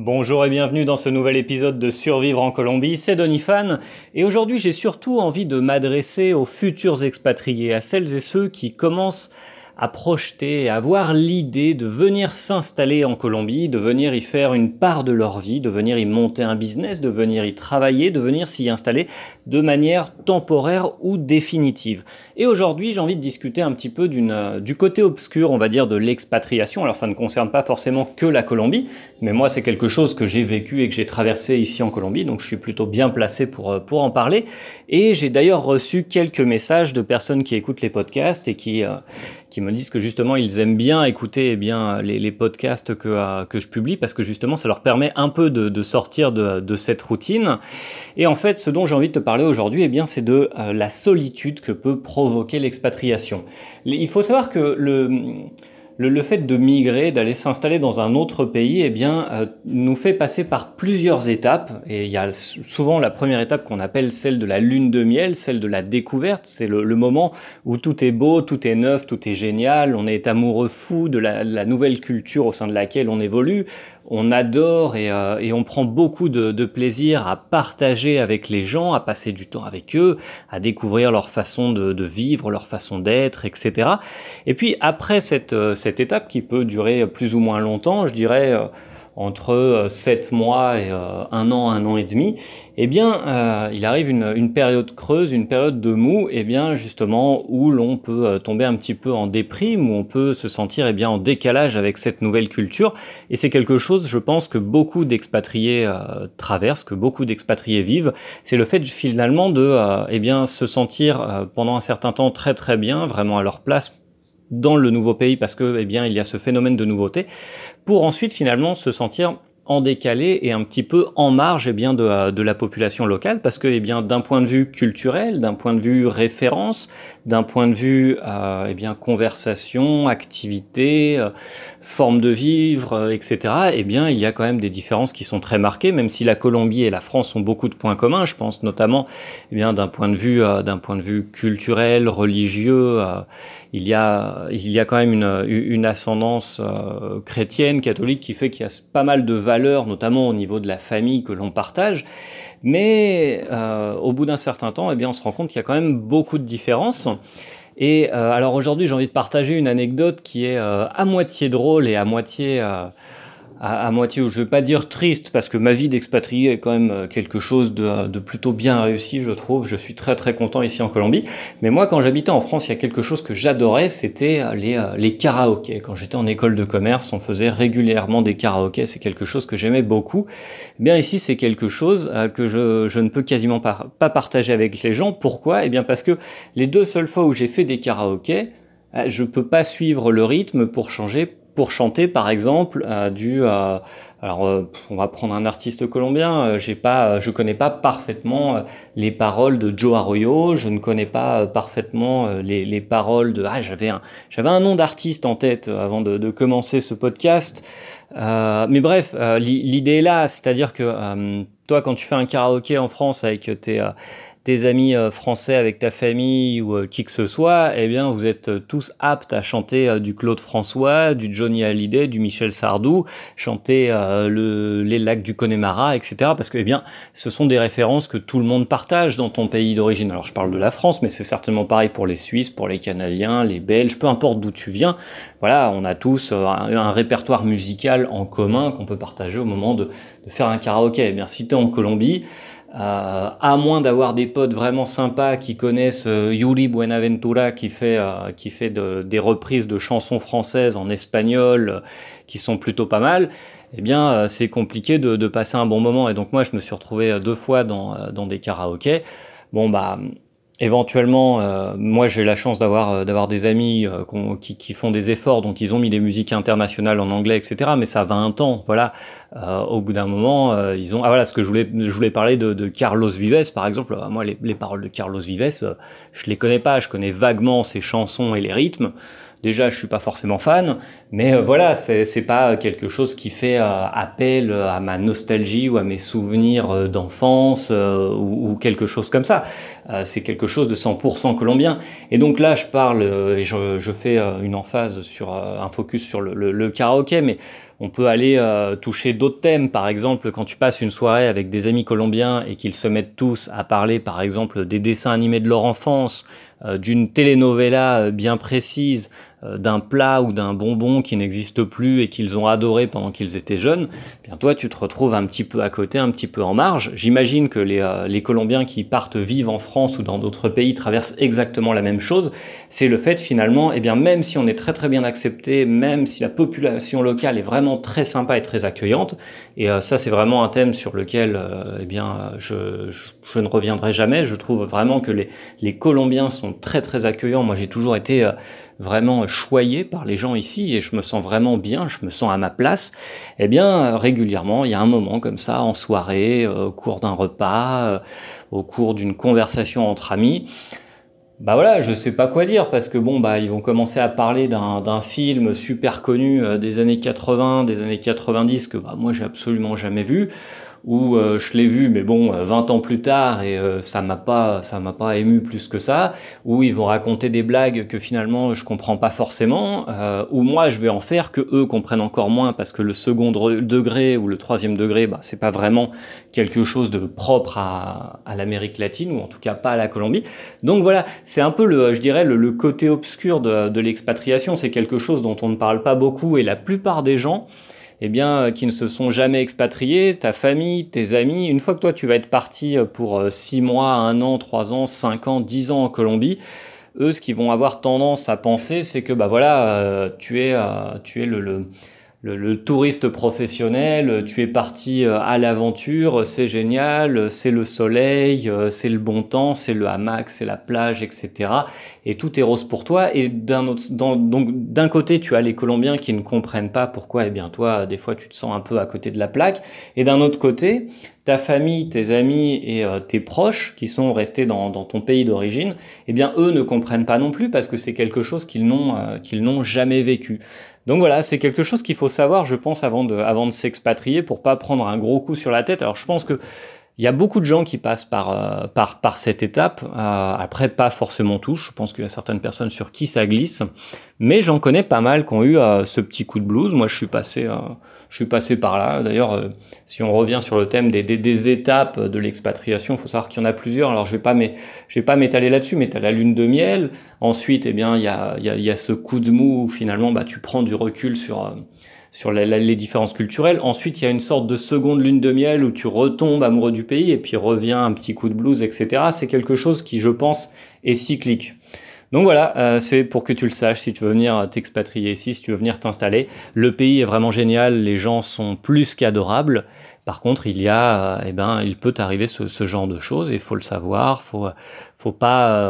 Bonjour et bienvenue dans ce nouvel épisode de Survivre en Colombie, c'est Donifan et aujourd'hui j'ai surtout envie de m'adresser aux futurs expatriés, à celles et ceux qui commencent à projeter, à avoir l'idée de venir s'installer en Colombie, de venir y faire une part de leur vie, de venir y monter un business, de venir y travailler, de venir s'y installer de manière temporaire ou définitive. Et aujourd'hui, j'ai envie de discuter un petit peu du côté obscur, on va dire, de l'expatriation. Alors ça ne concerne pas forcément que la Colombie, mais moi c'est quelque chose que j'ai vécu et que j'ai traversé ici en Colombie, donc je suis plutôt bien placé pour en parler. Et j'ai d'ailleurs reçu quelques messages de personnes qui écoutent les podcasts et qui me disent que justement ils aiment bien écouter les podcasts que je publie parce que justement ça leur permet un peu de sortir de cette routine. Et en fait ce dont j'ai envie de te parler aujourd'hui, c'est de la solitude que peut provoquer l'expatriation. Il faut savoir que le fait de migrer, d'aller s'installer dans un autre pays, nous fait passer par plusieurs étapes. Et il y a souvent la première étape qu'on appelle celle de la lune de miel, celle de la découverte. C'est le moment où tout est beau, tout est neuf, tout est génial. On est amoureux fou de la nouvelle culture au sein de laquelle on évolue. On adore et on prend beaucoup de plaisir à partager avec les gens, à passer du temps avec eux, à découvrir leur façon de vivre, leur façon d'être, etc. Et puis après cette étape qui peut durer plus ou moins longtemps, je dirais entre 7 mois et un an et demi, il arrive une période creuse, une période de mou, justement où l'on peut tomber un petit peu en déprime, où on peut se sentir en décalage avec cette nouvelle culture. Et c'est quelque chose, je pense, que beaucoup d'expatriés traversent, que beaucoup d'expatriés vivent. C'est le fait finalement de se sentir pendant un certain temps très très bien, vraiment à leur place, dans le nouveau pays parce que il y a ce phénomène de nouveauté pour ensuite finalement se sentir en décalé et un petit peu en marge de la population locale parce que d'un point de vue culturel, d'un point de vue référence, d'un point de vue conversation, activité, forme de vivre, etc. Il y a quand même des différences qui sont très marquées, même si la Colombie et la France ont beaucoup de points communs. Je pense notamment d'un point de vue culturel, religieux. Il y a quand même une ascendance chrétienne, catholique, qui fait qu'il y a pas mal de valeurs, notamment au niveau de la famille, que l'on partage. Mais au bout d'un certain temps, on se rend compte qu'il y a quand même beaucoup de différences. Et alors aujourd'hui, j'ai envie de partager une anecdote qui est à moitié drôle et à moitié, je ne vais pas dire triste, parce que ma vie d'expatrié est quand même quelque chose de plutôt bien réussi, je trouve. Je suis très très content ici en Colombie. Mais moi, quand j'habitais en France, il y a quelque chose que j'adorais, c'était les karaokés. Quand j'étais en école de commerce, on faisait régulièrement des karaokés. C'est quelque chose que j'aimais beaucoup. Ici, c'est quelque chose que je ne peux quasiment pas partager avec les gens. Pourquoi ? Parce que les deux seules fois où j'ai fait des karaokés, je ne peux pas suivre le rythme pour chanter par exemple on va prendre un artiste colombien, je connais pas parfaitement les paroles de Joe Arroyo, je ne connais pas parfaitement les paroles de j'avais un nom d'artiste en tête avant de commencer ce podcast. Mais bref, l'idée est là, c'est-à-dire que toi quand tu fais un karaoké en France avec tes amis français, avec ta famille ou qui que ce soit, vous êtes tous aptes à chanter du Claude François, du Johnny Hallyday, du Michel Sardou, chanter les lacs du Connemara, etc. Parce que ce sont des références que tout le monde partage dans ton pays d'origine. Alors je parle de la France, mais c'est certainement pareil pour les Suisses, pour les Canadiens, les Belges, peu importe d'où tu viens. Voilà, on a tous un répertoire musical en commun qu'on peut partager au moment de faire un karaoké. Si t'es en Colombie, à moins d'avoir des potes vraiment sympas qui connaissent Yuri Buenaventura qui fait des reprises de chansons françaises en espagnol qui sont plutôt pas mal, c'est compliqué de passer un bon moment. Et donc moi je me suis retrouvé deux fois dans des karaokés. Éventuellement, moi j'ai la chance d'avoir des amis qui font des efforts, donc ils ont mis des musiques internationales en anglais, etc. Mais ça va un temps, voilà. Au bout d'un moment, ils ont. Ce que je voulais parler de Carlos Vives, par exemple. Moi, les paroles de Carlos Vives, je les connais pas. Je connais vaguement ses chansons et les rythmes. Déjà, je suis pas forcément fan, mais c'est pas quelque chose qui fait appel à ma nostalgie ou à mes souvenirs d'enfance ou quelque chose comme ça. C'est quelque chose de 100% colombien. Et donc là, je parle et je fais un focus sur le karaoké, mais On peut aller toucher d'autres thèmes. Par exemple, quand tu passes une soirée avec des amis colombiens et qu'ils se mettent tous à parler, par exemple, des dessins animés de leur enfance, d'une telenovela bien précise, d'un plat ou d'un bonbon qui n'existe plus et qu'ils ont adoré pendant qu'ils étaient jeunes, bien toi, tu te retrouves un petit peu à côté, un petit peu en marge. J'imagine que les Colombiens qui partent vivre en France ou dans d'autres pays traversent exactement la même chose. C'est le fait, finalement, eh bien, même si on est très très bien accepté, même si la population locale est vraiment très sympa et très accueillante, et ça, c'est vraiment un thème sur lequel eh bien, je ne reviendrai jamais. Je trouve vraiment que les Colombiens sont très très accueillants. Moi, j'ai toujours été vraiment choyé par les gens ici et je me sens vraiment bien, je me sens à ma place. Eh bien, régulièrement, il y a un moment comme ça, en soirée, au cours d'un repas, au cours d'une conversation entre amis, bah voilà, je sais pas quoi dire parce que bon, bah ils vont commencer à parler d'un film super connu des années 80, des années 90 que bah moi j'ai absolument jamais vu. Où je l'ai vu, mais bon, 20 ans plus tard, et ça m'a pas ému plus que ça, où ils vont raconter des blagues que finalement je comprends pas forcément, où moi je vais en faire que eux comprennent encore moins, parce que le second degré ou le troisième degré, bah, c'est pas vraiment quelque chose de propre à l'Amérique latine, ou en tout cas pas à la Colombie. Donc voilà, c'est un peu, je dirais, le côté obscur de l'expatriation, c'est quelque chose dont on ne parle pas beaucoup, et la plupart des gens, eh bien, qui ne se sont jamais expatriés, ta famille, tes amis, une fois que toi tu vas être parti pour 6 mois, 1 an, 3 ans, 5 ans, 10 ans en Colombie, eux, ce qu'ils vont avoir tendance à penser, c'est que bah voilà, tu es le touriste professionnel, tu es parti à l'aventure, c'est génial, c'est le soleil, c'est le bon temps, c'est le hamac, c'est la plage, etc. Et tout est rose pour toi. Et d'un côté, tu as les Colombiens qui ne comprennent pas pourquoi, eh bien, toi, des fois, tu te sens un peu à côté de la plaque. Et d'un autre côté, ta famille, tes amis et tes proches qui sont restés dans ton pays d'origine, eh bien, eux ne comprennent pas non plus parce que c'est quelque chose qu'ils n'ont jamais vécu. Donc voilà, c'est quelque chose qu'il faut savoir, je pense, avant de s'expatrier pour pas prendre un gros coup sur la tête. Alors, je pense que il y a beaucoup de gens qui passent par cette étape. Après, pas forcément tous. Je pense qu'il y a certaines personnes sur qui ça glisse. Mais j'en connais pas mal qui ont eu ce petit coup de blues. Moi, je suis passé par là. D'ailleurs, si on revient sur le thème des étapes de l'expatriation, il faut savoir qu'il y en a plusieurs. Alors, je vais pas m'étaler là-dessus, mais tu as la lune de miel. Ensuite, eh bien, il y a ce coup de mou où finalement, bah, tu prends du recul sur les différences culturelles. Ensuite, il y a une sorte de seconde lune de miel où tu retombes amoureux du pays et puis reviens un petit coup de blues, etc. C'est quelque chose qui, je pense, est cyclique. Donc voilà, c'est pour que tu le saches, si tu veux venir t'expatrier ici, si tu veux venir t'installer. Le pays est vraiment génial, les gens sont plus qu'adorables. Par contre, il peut t'arriver ce genre de choses, il faut le savoir, faut pas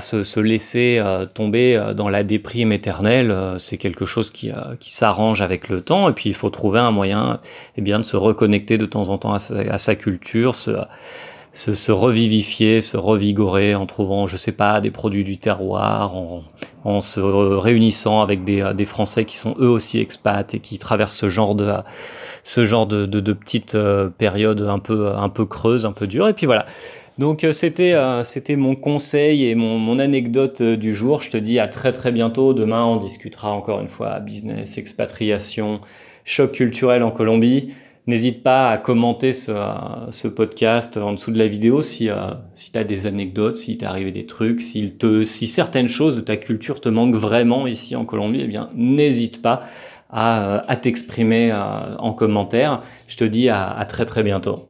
se laisser tomber dans la déprime éternelle. C'est quelque chose qui s'arrange avec le temps. Et puis, il faut trouver un moyen de se reconnecter de temps en temps à sa culture, se revivifier, se revigorer en trouvant, je sais pas, des produits du terroir, en se réunissant avec des Français qui sont eux aussi expats et qui traversent ce genre de petites périodes un peu creuses, un peu dures. Et puis voilà. Donc c'était mon conseil et mon anecdote du jour. Je te dis à très très bientôt. Demain, on discutera encore une fois business, expatriation, choc culturel en Colombie. N'hésite pas à commenter ce podcast en dessous de la vidéo si tu as des anecdotes, si t'est arrivé des trucs, si certaines choses de ta culture te manquent vraiment ici en Colombie, eh bien n'hésite pas à t'exprimer en commentaire. Je te dis à très très bientôt.